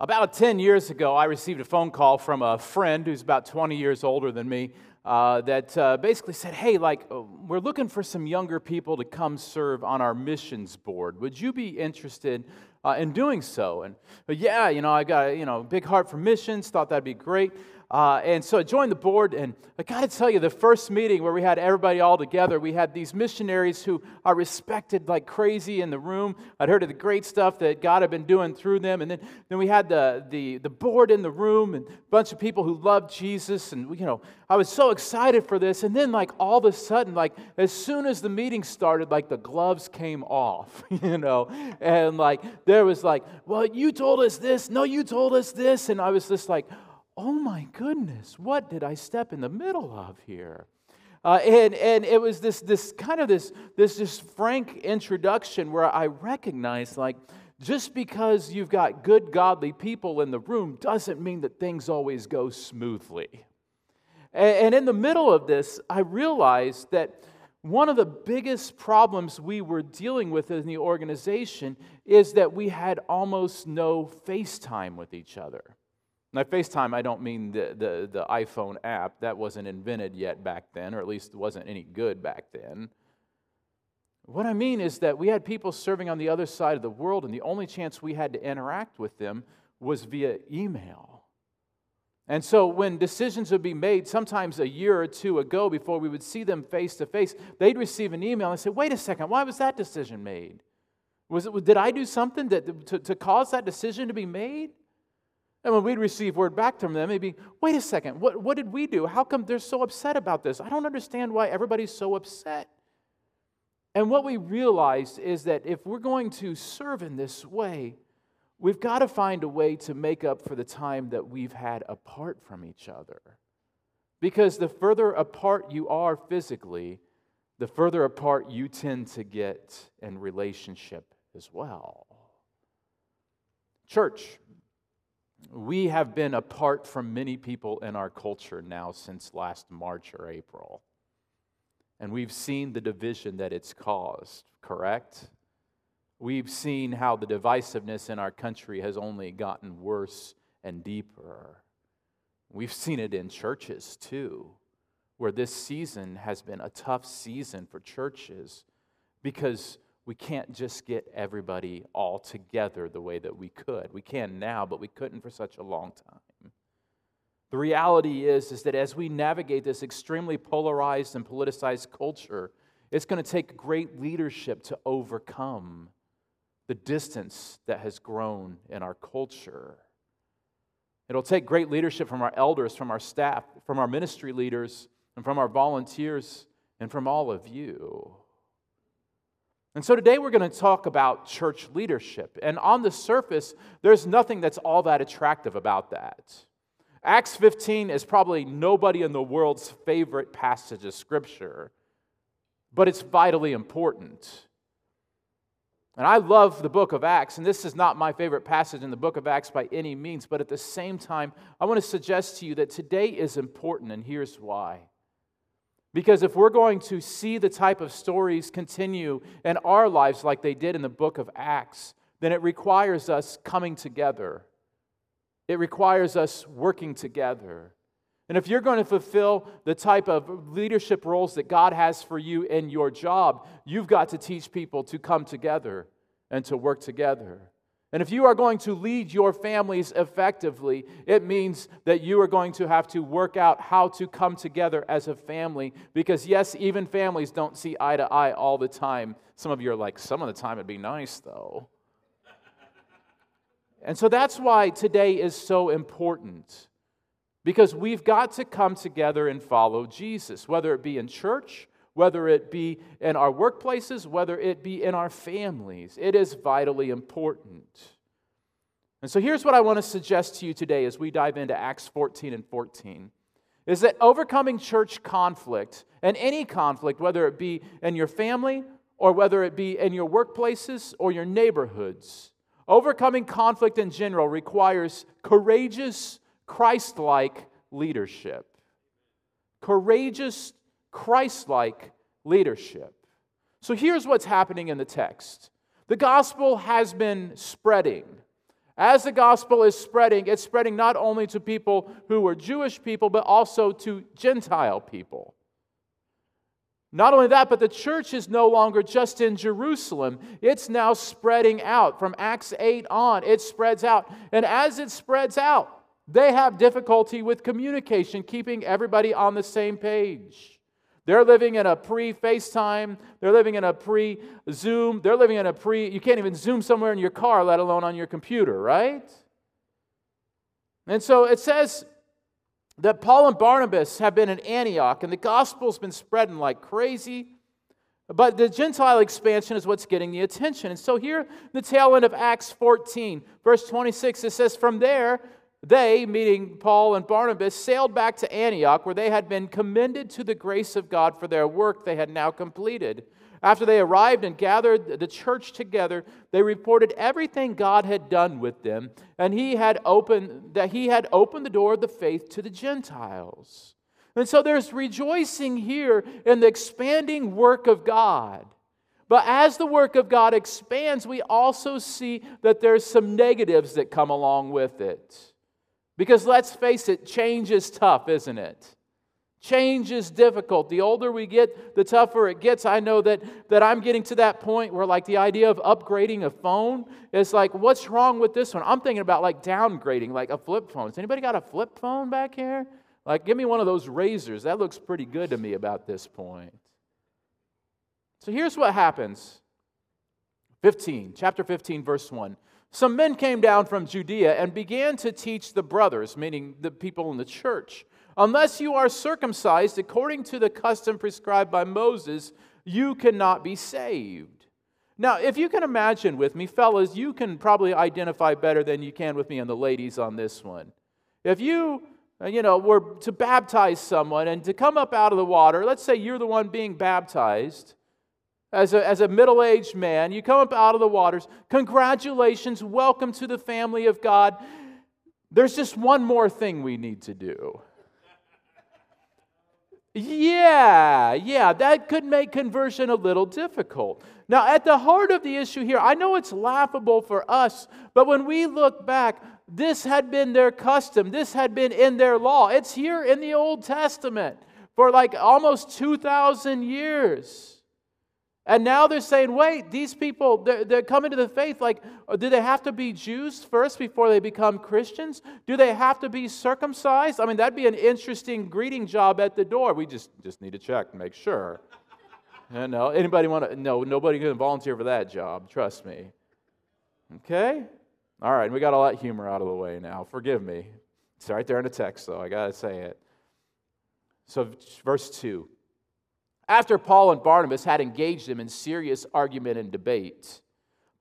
About 10 years ago, I received a phone call from a friend who's about 20 years older than me that basically said, hey, we're looking for some younger people to come serve on our missions board. Would you be interested in doing so? And yeah, I got a big heart for missions, thought that'd be great. And so I joined the board, and I got to tell you, the first meeting where we had everybody all together, we had these missionaries who I respected like crazy in the room. I'd heard of the great stuff that God had been doing through them, and then we had the board in the room and a bunch of people who loved Jesus, and I was so excited for this. And then all of a sudden, as soon as the meeting started, the gloves came off, and there was well, you told us this, no, you told us this, and I was just oh my goodness, what did I step in the middle of here? And it was this frank introduction where I recognized just because you've got good, godly people in the room doesn't mean that things always go smoothly. And in the middle of this, I realized that one of the biggest problems we were dealing with in the organization is that we had almost no face time with each other. Now, FaceTime, I don't mean the iPhone app. That wasn't invented yet back then, or at least wasn't any good back then. What I mean is that we had people serving on the other side of the world, and the only chance we had to interact with them was via email. And so when decisions would be made, sometimes a year or two ago before we would see them face to face, they'd receive an email and say, wait a second, why was that decision made? Did I do something to cause that decision to be made? And when we'd receive word back from them, maybe, wait a second, what did we do? How come they're so upset about this? I don't understand why everybody's so upset. And what we realized is that if we're going to serve in this way, we've got to find a way to make up for the time that we've had apart from each other. Because the further apart you are physically, the further apart you tend to get in relationship as well. Church. We have been apart from many people in our culture now since last March or April. And we've seen the division that it's caused, correct? We've seen how the divisiveness in our country has only gotten worse and deeper. We've seen it in churches too, where this season has been a tough season for churches because we can't just get everybody all together the way that we could. We can now, but we couldn't for such a long time. The reality is that as we navigate this extremely polarized and politicized culture, it's going to take great leadership to overcome the distance that has grown in our culture. It'll take great leadership from our elders, from our staff, from our ministry leaders, and from our volunteers, and from all of you. And so today we're going to talk about church leadership. And on the surface, there's nothing that's all that attractive about that. Acts 15 is probably nobody in the world's favorite passage of Scripture, but it's vitally important. And I love the book of Acts, and this is not my favorite passage in the book of Acts by any means, but at the same time, I want to suggest to you that today is important, and here's why. Because if we're going to see the type of stories continue in our lives like they did in the book of Acts, then it requires us coming together. It requires us working together. And if you're going to fulfill the type of leadership roles that God has for you in your job, you've got to teach people to come together and to work together. And if you are going to lead your families effectively, it means that you are going to have to work out how to come together as a family. Because yes, even families don't see eye to eye all the time. Some of you are like, some of the time it'd be nice though. And so that's why today is so important. Because we've got to come together and follow Jesus. Whether it be in church, whether it be in our workplaces, whether it be in our families, it is vitally important. And so here's what I want to suggest to you today as we dive into Acts 14 and 14, is that overcoming church conflict, and any conflict, whether it be in your family or whether it be in your workplaces or your neighborhoods, overcoming conflict in general requires courageous, Christ-like leadership. Courageous, Christ-like leadership. So here's what's happening in the text. The gospel has been spreading. As the gospel is spreading, it's spreading not only to people who were Jewish people, but also to Gentile people. Not only that, but the church is no longer just in Jerusalem. It's now spreading out. From Acts 8 on, it spreads out. And as it spreads out, they have difficulty with communication, keeping everybody on the same page. They're living in a pre-FaceTime. They're living in a pre-Zoom. They're living in a you can't even Zoom somewhere in your car, let alone on your computer, right? And so it says that Paul and Barnabas have been in Antioch, and the gospel's been spreading like crazy. But the Gentile expansion is what's getting the attention. And so here, the tail end of Acts 14, verse 26, it says, from there, they, meaning Paul and Barnabas, sailed back to Antioch, where they had been commended to the grace of God for their work they had now completed. After they arrived and gathered the church together, they reported everything God had done with them, and he had opened the door of the faith to the Gentiles. And so there's rejoicing here in the expanding work of God. But as the work of God expands, we also see that there's some negatives that come along with it. Because let's face it, change is tough, isn't it? Change is difficult. The older we get, the tougher it gets. I know that I'm getting to that point where, like, the idea of upgrading a phone is like, what's wrong with this one? I'm thinking about, like, downgrading, like a flip phone. Has anybody got a flip phone back here? Like, give me one of those razors. That looks pretty good to me about this point. So here's what happens. Chapter 15, verse 1. Some men came down from Judea and began to teach the brothers, meaning the people in the church, unless you are circumcised according to the custom prescribed by Moses, you cannot be saved. Now, if you can imagine with me, fellas, you can probably identify better than you can with me and the ladies on this one. If you were to baptize someone and to come up out of the water, let's say you're the one being baptized. As a middle-aged man, you come up out of the waters. Congratulations, welcome to the family of God. There's just one more thing we need to do. Yeah, that could make conversion a little difficult. Now, at the heart of the issue here, I know it's laughable for us, but when we look back, this had been their custom. This had been in their law. It's here in the Old Testament for like almost 2,000 years. And now they're saying, wait, these people, they're coming to the faith. Like, do they have to be Jews first before they become Christians? Do they have to be circumcised? I mean, that'd be an interesting greeting job at the door. We just need to check and make sure. Anybody want to? No, nobody can volunteer for that job, trust me. Okay? All right, we got all that humor out of the way now. Forgive me. It's right there in the text, though. I got to say it. So, verse 2. After Paul and Barnabas had engaged them in serious argument and debate,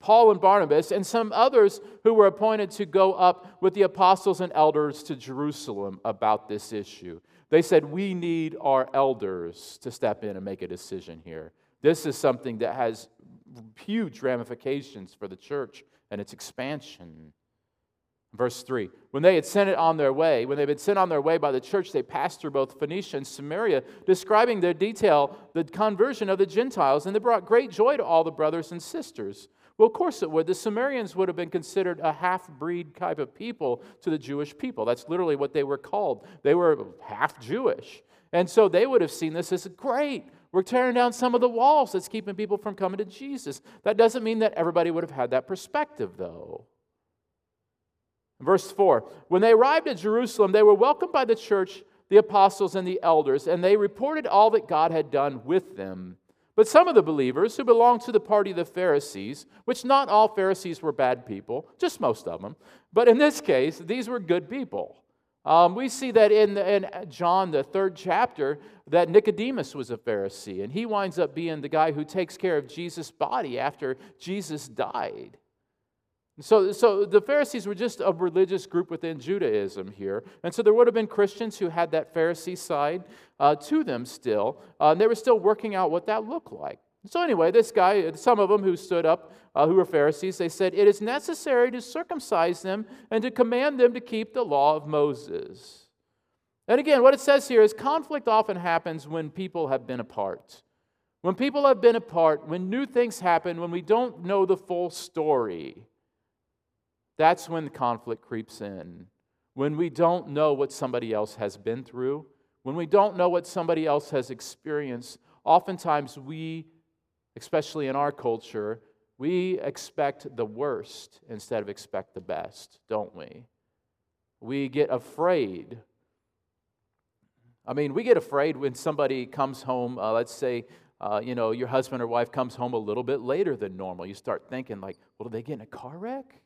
Paul and Barnabas and some others who were appointed to go up with the apostles and elders to Jerusalem about this issue. They said, we need our elders to step in and make a decision here. This is something that has huge ramifications for the church and its expansion. Verse 3, when they had been sent on their way by the church, they passed through both Phoenicia and Samaria, describing their detail, the conversion of the Gentiles, and they brought great joy to all the brothers and sisters. Well, of course it would. The Samaritans would have been considered a half-breed type of people to the Jewish people. That's literally what they were called. They were half Jewish. And so they would have seen this as great. We're tearing down some of the walls that's keeping people from coming to Jesus. That doesn't mean that everybody would have had that perspective, though. Verse 4, when they arrived at Jerusalem, they were welcomed by the church, the apostles, and the elders, and they reported all that God had done with them. But some of the believers who belonged to the party of the Pharisees, which not all Pharisees were bad people, just most of them, but in this case, these were good people. We see that in John, the 3rd chapter, that Nicodemus was a Pharisee, and he winds up being the guy who takes care of Jesus' body after Jesus died. So the Pharisees were just a religious group within Judaism here. And so there would have been Christians who had that Pharisee side to them still. And they were still working out what that looked like. So anyway, this guy, some of them who stood up, who were Pharisees, they said, it is necessary to circumcise them and to command them to keep the law of Moses. And again, what it says here is conflict often happens when people have been apart. When people have been apart, when new things happen, when we don't know the full story. That's when the conflict creeps in. When we don't know what somebody else has been through, when we don't know what somebody else has experienced, oftentimes we, especially in our culture, we expect the worst instead of expect the best, don't we? We get afraid. I mean, we get afraid when somebody comes home, let's say, your husband or wife comes home a little bit later than normal. You start thinking like, well, did they get in a car wreck?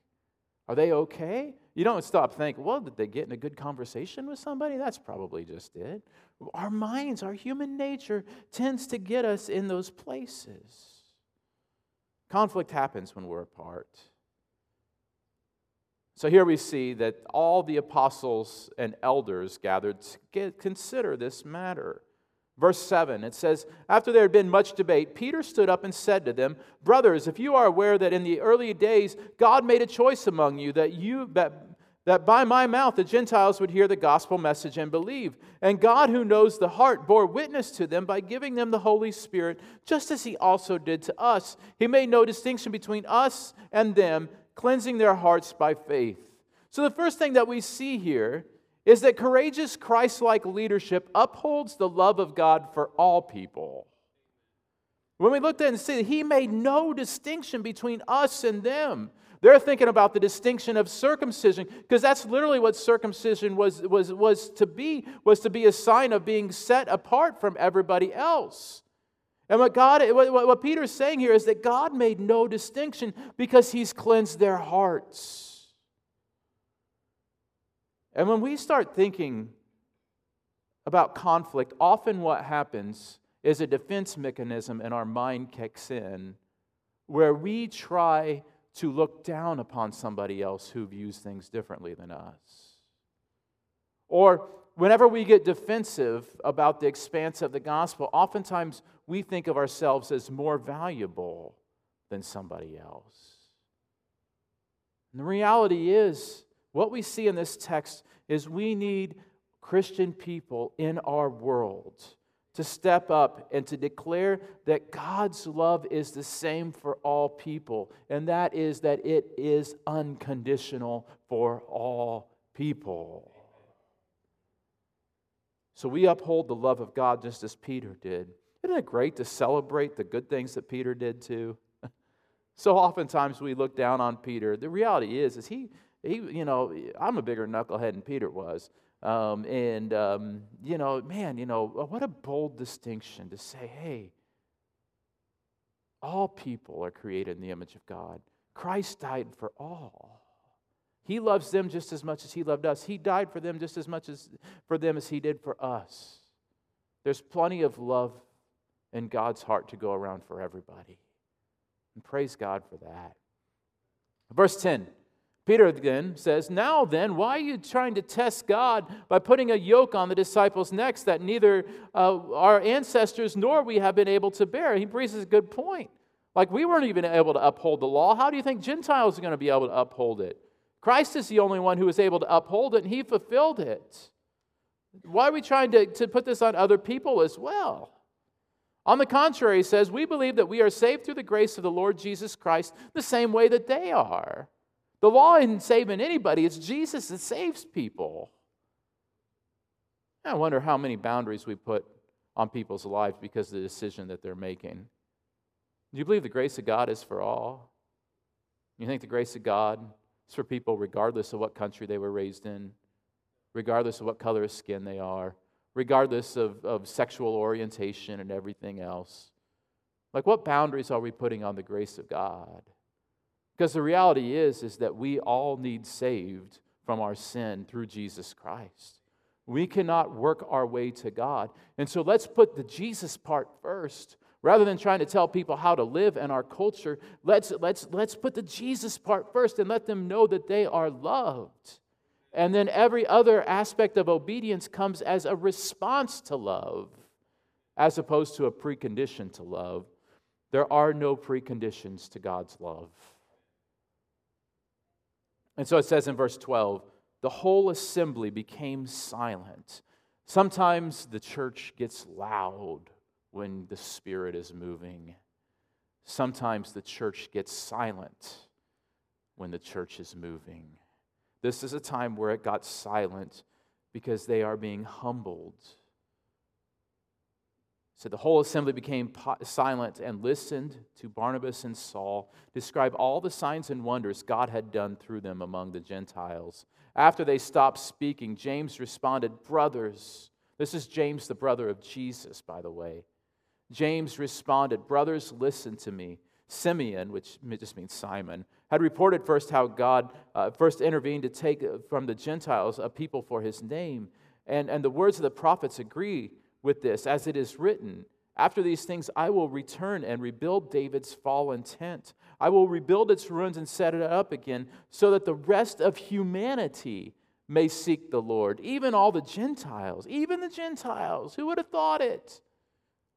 Are they okay? You don't stop thinking, well, did they get in a good conversation with somebody? That's probably just it. Our minds, our human nature tends to get us in those places. Conflict happens when we're apart. So here we see that all the apostles and elders gathered to consider this matter. Verse 7, it says, after there had been much debate, Peter stood up and said to them, brothers, if you are aware that in the early days God made a choice among you, that by my mouth the Gentiles would hear the gospel message and believe. And God, who knows the heart, bore witness to them by giving them the Holy Spirit, just as He also did to us. He made no distinction between us and them, cleansing their hearts by faith. So the first thing that we see here is that courageous Christ-like leadership upholds the love of God for all people. When we looked at it and see that He made no distinction between us and them. They're thinking about the distinction of circumcision, because that's literally what circumcision was to be a sign of being set apart from everybody else. And what Peter's saying here is that God made no distinction because He's cleansed their hearts. And when we start thinking about conflict, often what happens is a defense mechanism in our mind kicks in where we try to look down upon somebody else who views things differently than us. Or whenever we get defensive about the expanse of the gospel, oftentimes we think of ourselves as more valuable than somebody else. And the reality is, what we see in this text is we need Christian people in our world to step up and to declare that God's love is the same for all people, and that is that it is unconditional for all people. So we uphold the love of God just as Peter did. Isn't it great to celebrate the good things that Peter did too? So oftentimes we look down on Peter. The reality is he, I'm a bigger knucklehead than Peter was. What a bold distinction to say, hey, all people are created in the image of God. Christ died for all. He loves them just as much as He loved us. He died for them just as much as for them as He did for us. There's plenty of love in God's heart to go around for everybody. And praise God for that. Verse 10. Peter again says, now then, why are you trying to test God by putting a yoke on the disciples' necks that neither our ancestors nor we have been able to bear? He raises a good point. Like, we weren't even able to uphold the law. How do you think Gentiles are going to be able to uphold it? Christ is the only one who was able to uphold it, and He fulfilled it. Why are we trying to put this on other people as well? On the contrary, he says, we believe that we are saved through the grace of the Lord Jesus Christ the same way that they are. The law isn't saving anybody. It's Jesus that saves people. I wonder how many boundaries we put on people's lives because of the decision that they're making. Do you believe the grace of God is for all? You think the grace of God is for people regardless of what country they were raised in, regardless of what color of skin they are, regardless of sexual orientation and everything else? Like, what boundaries are we putting on the grace of God? Because the reality is that we all need saved from our sin through Jesus Christ. We cannot work our way to God. And so let's put the Jesus part first. Rather than trying to tell people how to live in our culture, let's put the Jesus part first and let them know that they are loved. And then every other aspect of obedience comes as a response to love, as opposed to a precondition to love. There are no preconditions to God's love. And so it says in verse 12, the whole assembly became silent. Sometimes the church gets loud when the Spirit is moving. Sometimes the church gets silent when the church is moving. This is a time where it got silent because they are being humbled. So the whole assembly became silent and listened to Barnabas and Saul describe all the signs and wonders God had done through them among the Gentiles. After they stopped speaking, James responded, "Brothers," this is James, the brother of Jesus, by the way. James responded, "Brothers, listen to me. Simeon," which just means Simon, "had reported first how God first intervened to take from the Gentiles a people for his name. And the words of the prophets agree with this, as it is written, 'After these things I will return and rebuild David's fallen tent. I will rebuild its ruins and set it up again, so that the rest of humanity may seek the Lord, even all the Gentiles,'" even the Gentiles, who would have thought it?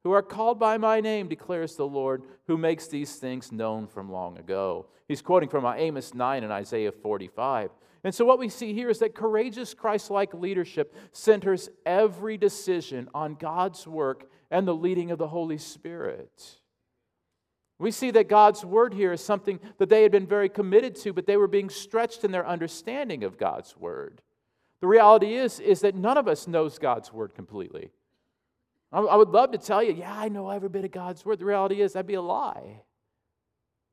"'Who are called by my name, declares the Lord, who makes these things known from long ago.'" He's quoting from Amos 9 and Isaiah 45. And so what we see here is that courageous Christ-like leadership centers every decision on God's work and the leading of the Holy Spirit. We see that God's word here is something that they had been very committed to, but they were being stretched in their understanding of God's word. The reality is that none of us knows God's word completely. I would love to tell you, yeah, I know every bit of God's word. The reality is that'd be a lie.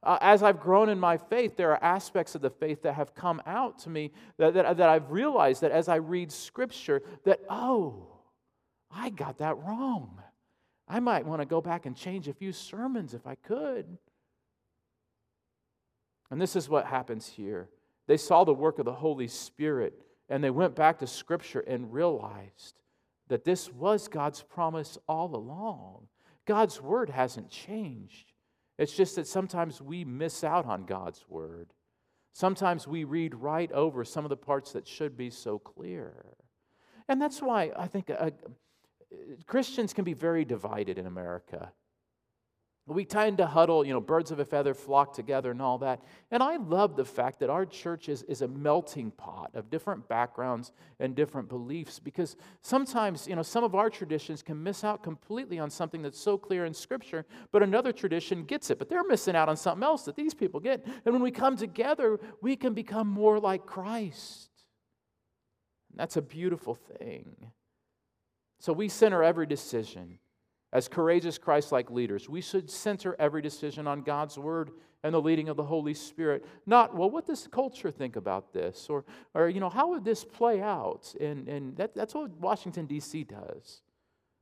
As I've grown in my faith, there are aspects of the faith that have come out to me that I've realized that as I read Scripture, that, oh, I got that wrong. I might want to go back and change a few sermons if I could. And this is what happens here. They saw the work of the Holy Spirit, and they went back to Scripture and realized that this was God's promise all along. God's word hasn't changed. It's just that sometimes we miss out on God's word. Sometimes we read right over some of the parts that should be so clear. And that's why I think Christians can be very divided in America. We tend to huddle, birds of a feather flock together and all that. And I love the fact that our church is a melting pot of different backgrounds and different beliefs, because sometimes, some of our traditions can miss out completely on something that's so clear in Scripture, but another tradition gets it, but they're missing out on something else that these people get. And when we come together, we can become more like Christ. And that's a beautiful thing. So we center every decision. As courageous Christ-like leaders, we should center every decision on God's word and the leading of the Holy Spirit. Not, well, what does culture think about this? Or how would this play out? And that's what Washington, D.C. does.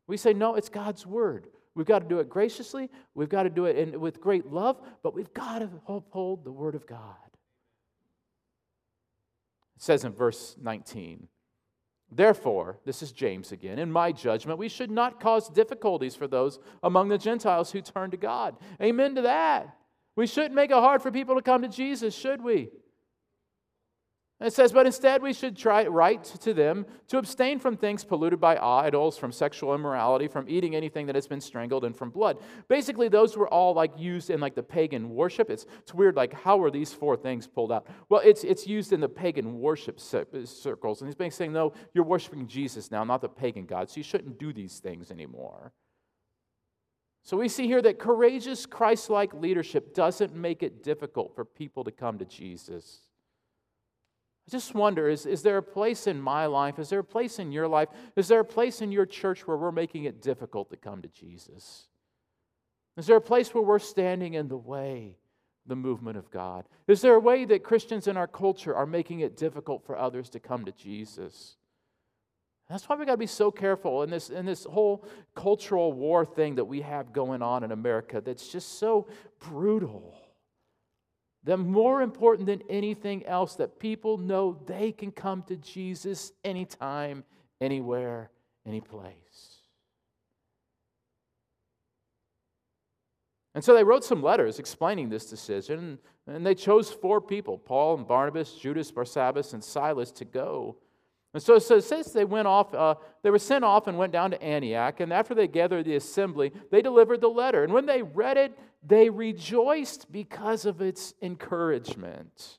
We say, no, it's God's word. We've got to do it graciously. We've got to do it with great love. But we've got to uphold the word of God. It says in verse 19, "Therefore," this is James again, "in my judgment, we should not cause difficulties for those among the Gentiles who turn to God." Amen to that. We shouldn't make it hard for people to come to Jesus, should we? And it says, "But instead we should write to them to abstain from things polluted by idols, from sexual immorality, from eating anything that has been strangled, and from blood." Basically, those were all used in the pagan worship. It's weird, how were these four things pulled out? Well, it's used in the pagan worship circles. And he's being saying, no, you're worshiping Jesus now, not the pagan gods. So you shouldn't do these things anymore. So we see here that courageous Christ-like leadership doesn't make it difficult for people to come to Jesus. Just wonder, is there a place in my life? Is there a place in your life? Is there a place in your church where we're making it difficult to come to Jesus? Is there a place where we're standing in the way, the movement of God? Is there a way that Christians in our culture are making it difficult for others to come to Jesus? That's why we've got to be so careful in this whole cultural war thing that we have going on in America that's just so brutal. That more important than anything else, that people know they can come to Jesus anytime, anywhere, any place. And so they wrote some letters explaining this decision, and they chose four people, Paul and Barnabas, Judas, Barsabbas, and Silas, to go. And so it says they went off, they were sent off and went down to Antioch, and after they gathered the assembly, they delivered the letter. And when they read it, they rejoiced because of its encouragement.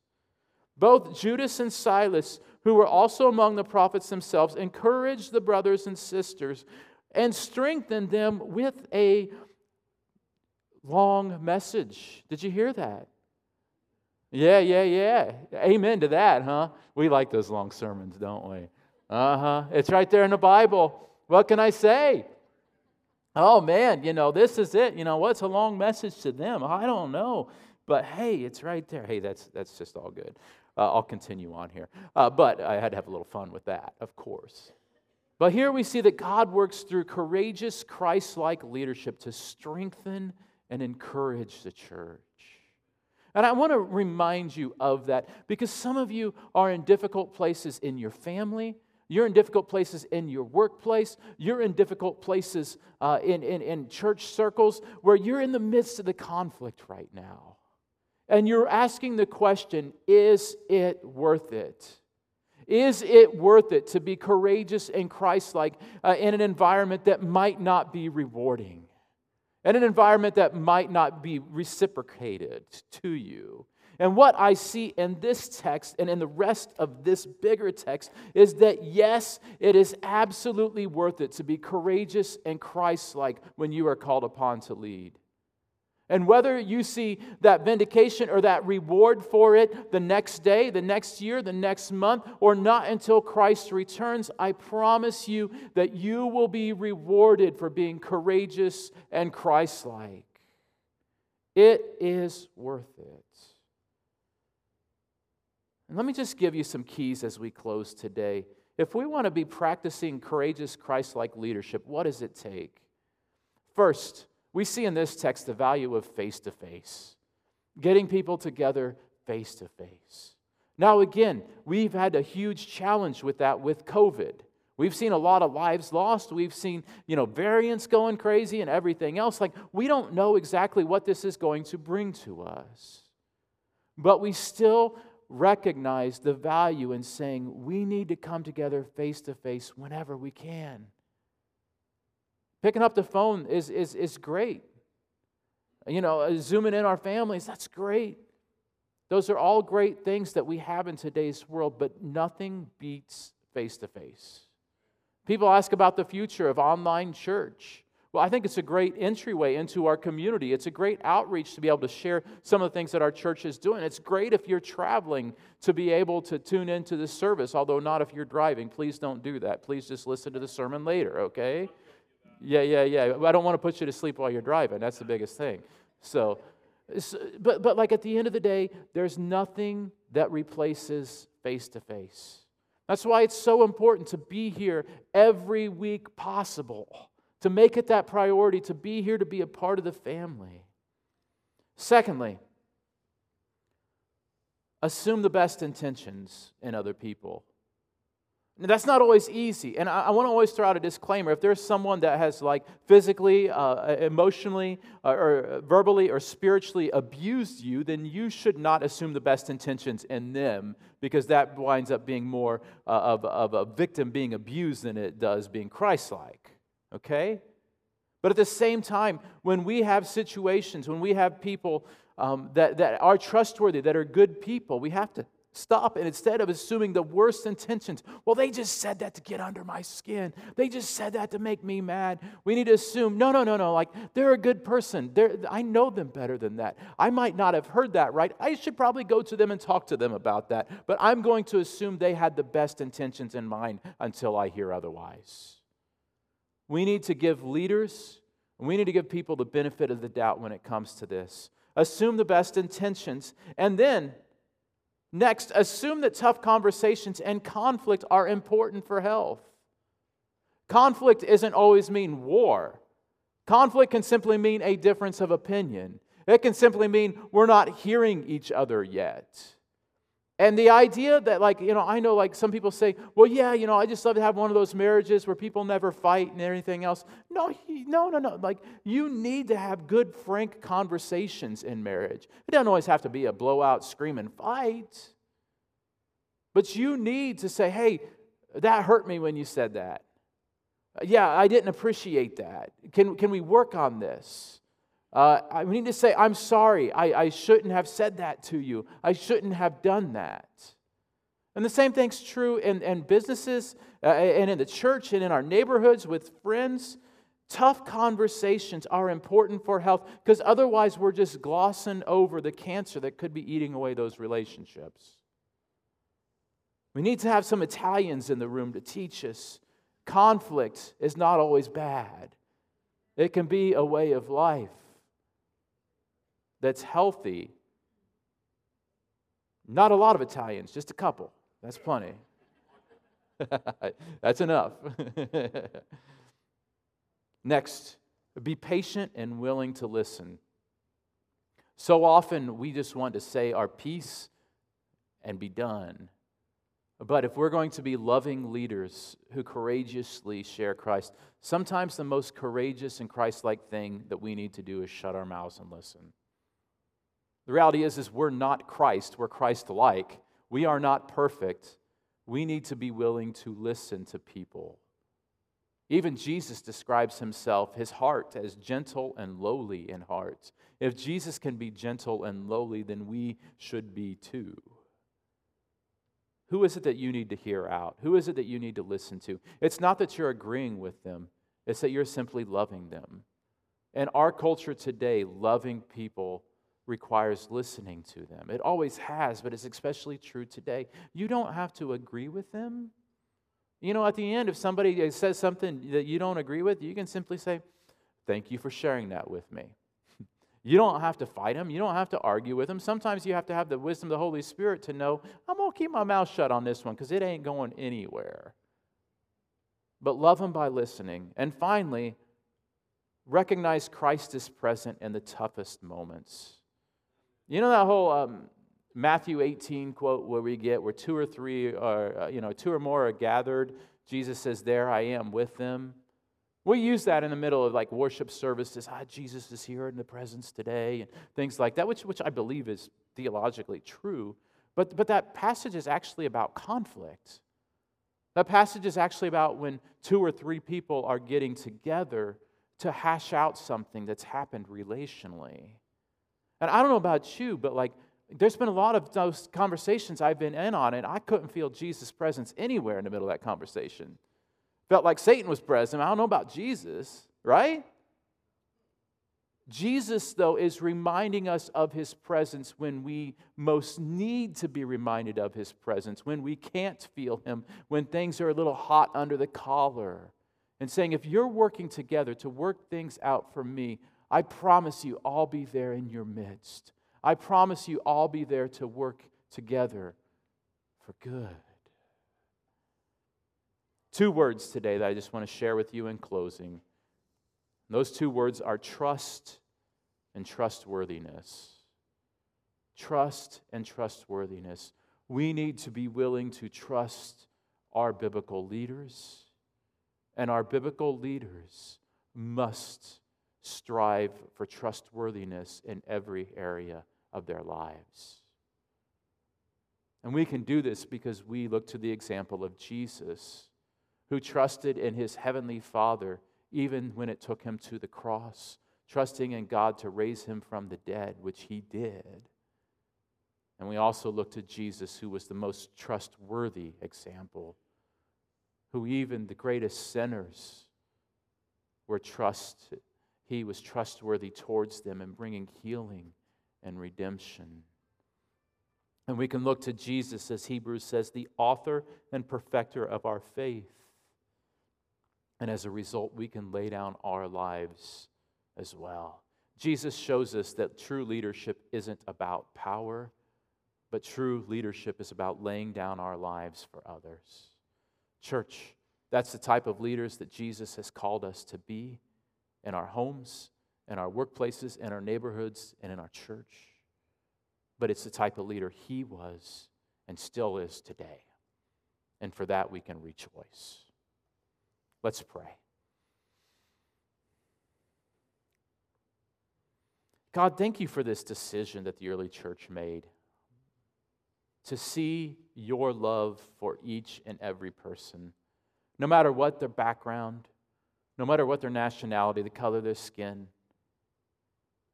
Both Judas and Silas, who were also among the prophets themselves, encouraged the brothers and sisters and strengthened them with a long message. Did you hear that? Yeah. Amen to that, huh? We like those long sermons, don't we? It's right there in the Bible. What can I say? Oh, man, this is it. What's a long message to them? I don't know. But, hey, it's right there. Hey, that's just all good. I'll continue on here. But I had to have a little fun with that, of course. But here we see that God works through courageous, Christ-like leadership to strengthen and encourage the church. And I want to remind you of that because some of you are in difficult places in your family. You're in difficult places in your workplace. You're in difficult places in church circles where you're in the midst of the conflict right now. And you're asking the question, is it worth it? Is it worth it to be courageous and Christ-like in an environment that might not be rewarding? In an environment that might not be reciprocated to you? And what I see in this text and in the rest of this bigger text is that, yes, it is absolutely worth it to be courageous and Christ-like when you are called upon to lead. And whether you see that vindication or that reward for it the next day, the next year, the next month, or not until Christ returns, I promise you that you will be rewarded for being courageous and Christ-like. It is worth it. And let me just give you some keys as we close today. If we want to be practicing courageous, Christ-like leadership, what does it take? First, we see in this text the value of face-to-face, getting people together face-to-face. Now, again, we've had a huge challenge with that with COVID. We've seen a lot of lives lost. We've seen, variants going crazy and everything else. Like, we don't know exactly what this is going to bring to us. But we still recognize the value in saying we need to come together face to face whenever we can. Picking up the phone is great. Zooming in our families, that's great. Those are all great things that we have in today's world, but nothing beats face to face. People ask about the future of online church. Well, I think it's a great entryway into our community. It's a great outreach to be able to share some of the things that our church is doing. It's great if you're traveling to be able to tune into this service, although not if you're driving. Please don't do that. Please just listen to the sermon later, okay? Yeah. I don't want to put you to sleep while you're driving. That's the biggest thing. So, but like at the end of the day, there's nothing that replaces face-to-face. That's why it's so important to be here every week possible. To make it that priority, to be here, to be a part of the family. Secondly, assume the best intentions in other people. Now, that's not always easy, and I want to always throw out a disclaimer. If there's someone that has physically, emotionally, or verbally, or spiritually abused you, then you should not assume the best intentions in them, because that winds up being more of a victim being abused than it does being Christ-like. Okay? But at the same time, when we have situations, when we have people that are trustworthy, that are good people, we have to stop and instead of assuming the worst intentions, well, they just said that to get under my skin. They just said that to make me mad. We need to assume, no, they're a good person. I know them better than that. I might not have heard that right. I should probably go to them and talk to them about that. But I'm going to assume they had the best intentions in mind until I hear otherwise. We need to give leaders, and we need to give people the benefit of the doubt when it comes to this. Assume the best intentions. And then, next, assume that tough conversations and conflict are important for health. Conflict doesn't always mean war. Conflict can simply mean a difference of opinion. It can simply mean we're not hearing each other yet. And the idea that, I know, some people say, well, yeah, I just love to have one of those marriages where people never fight and everything else. No. You need to have good, frank conversations in marriage. It doesn't always have to be a blowout, scream, and fight. But you need to say, hey, that hurt me when you said that. Yeah, I didn't appreciate that. Can we work on this? We need to say, I'm sorry, I shouldn't have said that to you. I shouldn't have done that. And the same thing's true in businesses and in the church and in our neighborhoods with friends. Tough conversations are important for health, because otherwise we're just glossing over the cancer that could be eating away those relationships. We need to have some Italians in the room to teach us conflict is not always bad. It can be a way of life that's healthy. Not a lot of Italians, just a couple. That's plenty. That's enough. Next, be patient and willing to listen. So often we just want to say our piece and be done. But if we're going to be loving leaders who courageously share Christ, sometimes the most courageous and Christ-like thing that we need to do is shut our mouths and listen. The reality is we're not Christ, we're Christ-like. We are not perfect. We need to be willing to listen to people. Even Jesus describes himself, his heart, as gentle and lowly in heart. If Jesus can be gentle and lowly, then we should be too. Who is it that you need to hear out? Who is it that you need to listen to? It's not that you're agreeing with them. It's that you're simply loving them. In our culture today, loving people requires listening to them. It always has, but it's especially true today. You don't have to agree with them. You know, at the end, if somebody says something that you don't agree with, you can simply say, thank you for sharing that with me. You don't have to fight them. You don't have to argue with them. Sometimes you have to have the wisdom of the Holy Spirit to know, I'm going to keep my mouth shut on this one because it ain't going anywhere. But love them by listening. And finally, recognize Christ is present in the toughest moments. You know that whole Matthew 18 quote where we get where two or three are, two or more are gathered. Jesus says, there I am with them. We use that in the middle of like worship services. Jesus is here in the presence today and things like that, which I believe is theologically true. But that passage is actually about conflict. That passage is actually about when two or three people are getting together to hash out something that's happened relationally. And I don't know about you, but like, there's been a lot of those conversations I've been in on, and I couldn't feel Jesus' presence anywhere in the middle of that conversation. Felt like Satan was present. I don't know about Jesus, right? Jesus, though, is reminding us of his presence when we most need to be reminded of his presence, when we can't feel him, when things are a little hot under the collar, and saying, if you're working together to work things out for me, I promise you I'll be there in your midst. I promise you I'll be there to work together for good. Two words today that I just want to share with you in closing. Those two words are trust and trustworthiness. Trust and trustworthiness. We need to be willing to trust our biblical leaders, and our biblical leaders must strive for trustworthiness in every area of their lives. And we can do this because we look to the example of Jesus, who trusted in his heavenly Father even when it took him to the cross, trusting in God to raise him from the dead, which he did. And we also look to Jesus, who was the most trustworthy example, who even the greatest sinners were trusted. He was trustworthy towards them in bringing healing and redemption. And we can look to Jesus, as Hebrews says, the author and perfecter of our faith. And as a result, we can lay down our lives as well. Jesus shows us that true leadership isn't about power, but true leadership is about laying down our lives for others. Church, that's the type of leaders that Jesus has called us to be. In our homes, in our workplaces, in our neighborhoods, and in our church. But it's the type of leader he was and still is today. And for that, we can rejoice. Let's pray. God, thank you for this decision that the early church made to see your love for each and every person, no matter what their background, no matter what their nationality, the color of their skin,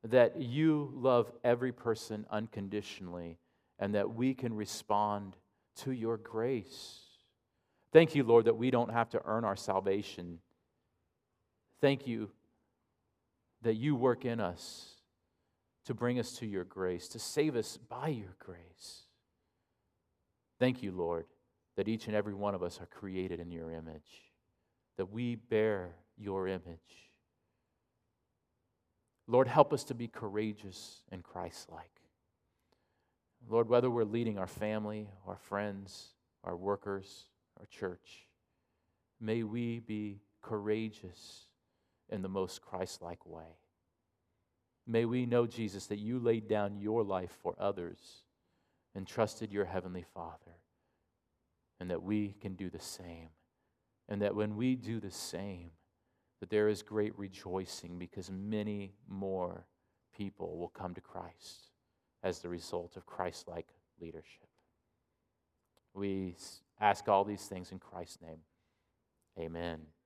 that you love every person unconditionally and that we can respond to your grace. Thank you, Lord, that we don't have to earn our salvation. Thank you that you work in us to bring us to your grace, to save us by your grace. Thank you, Lord, that each and every one of us are created in your image, that we bear your image. Lord, help us to be courageous and Christ-like. Lord, whether we're leading our family, our friends, our workers, our church, may we be courageous in the most Christ-like way. May we know, Jesus, that you laid down your life for others and trusted your heavenly Father, and that we can do the same, and that when we do the same, that there is great rejoicing because many more people will come to Christ as the result of Christ-like leadership. We ask all these things in Christ's name. Amen.